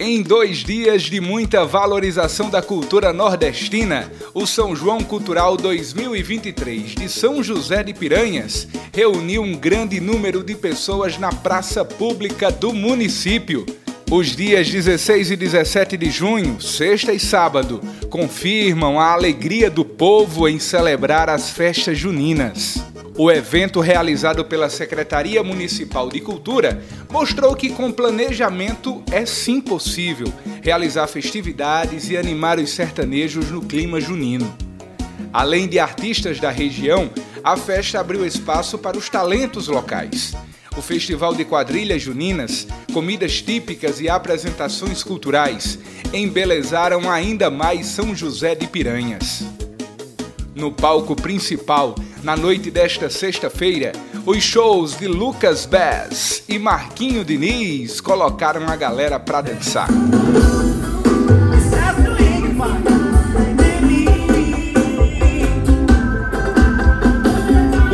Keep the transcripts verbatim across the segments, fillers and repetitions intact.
Em dois dias de muita valorização da cultura nordestina, o São João Cultural dois mil e vinte e três de São José de Piranhas reuniu um grande número de pessoas na praça pública do município. Os dias dezesseis e dezessete de junho, sexta e sábado, confirmam a alegria do povo em celebrar as festas juninas. O evento realizado pela Secretaria Municipal de Cultura mostrou que com planejamento é sim possível realizar festividades e animar os sertanejos no clima junino. Além de artistas da região, a festa abriu espaço para os talentos locais. O Festival de Quadrilhas Juninas, comidas típicas e apresentações culturais embelezaram ainda mais São José de Piranhas. No palco principal, na noite desta sexta-feira, os shows de Lucas Bess e Marquinho Diniz colocaram a galera pra dançar.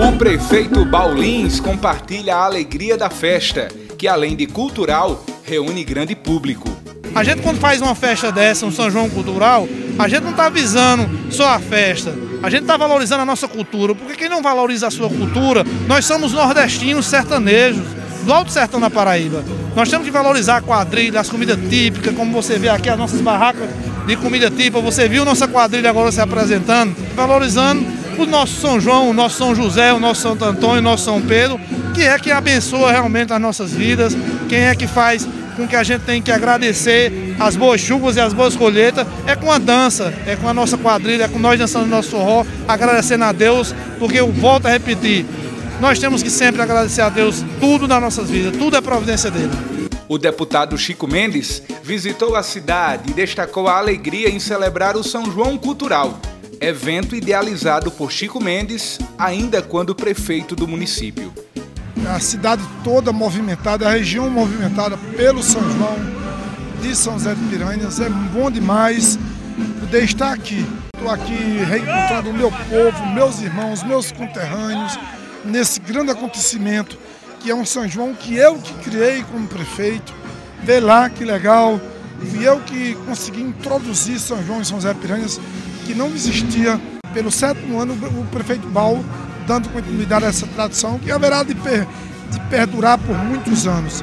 O prefeito Baulins compartilha a alegria da festa, que além de cultural, reúne grande público. A gente, quando faz uma festa dessa, um São João Cultural, a gente não está visando só a festa, a gente está valorizando a nossa cultura, porque quem não valoriza a sua cultura, nós somos nordestinos sertanejos, do Alto Sertão da Paraíba. Nós temos que valorizar a quadrilha, as comidas típicas, como você vê aqui as nossas barracas de comida típica, você viu nossa quadrilha agora se apresentando, valorizando o nosso São João, o nosso São José, o nosso Santo Antônio, o nosso São Pedro, que é que abençoa realmente as nossas vidas, quem é que faz com que a gente tem que agradecer as boas chuvas e as boas colheitas, é com a dança, é com a nossa quadrilha, é com nós dançando o nosso forró, agradecendo a Deus, porque eu volto a repetir, nós temos que sempre agradecer a Deus tudo nas nossas vidas, tudo é providência dele. O deputado Chico Mendes visitou a cidade e destacou a alegria em celebrar o São João Cultural, evento idealizado por Chico Mendes, ainda quando prefeito do município. A cidade toda movimentada, a região movimentada pelo São João de São José de Piranhas. É bom demais poder estar aqui. Estou aqui reencontrando o meu povo, meus irmãos, meus conterrâneos, nesse grande acontecimento que é um São João que eu que criei como prefeito. Vê lá que legal. E eu que consegui introduzir São João e São José de Piranhas, que não existia. Pelo sétimo ano, o prefeito Bal dando continuidade a essa tradição que haverá de, per, de perdurar por muitos anos.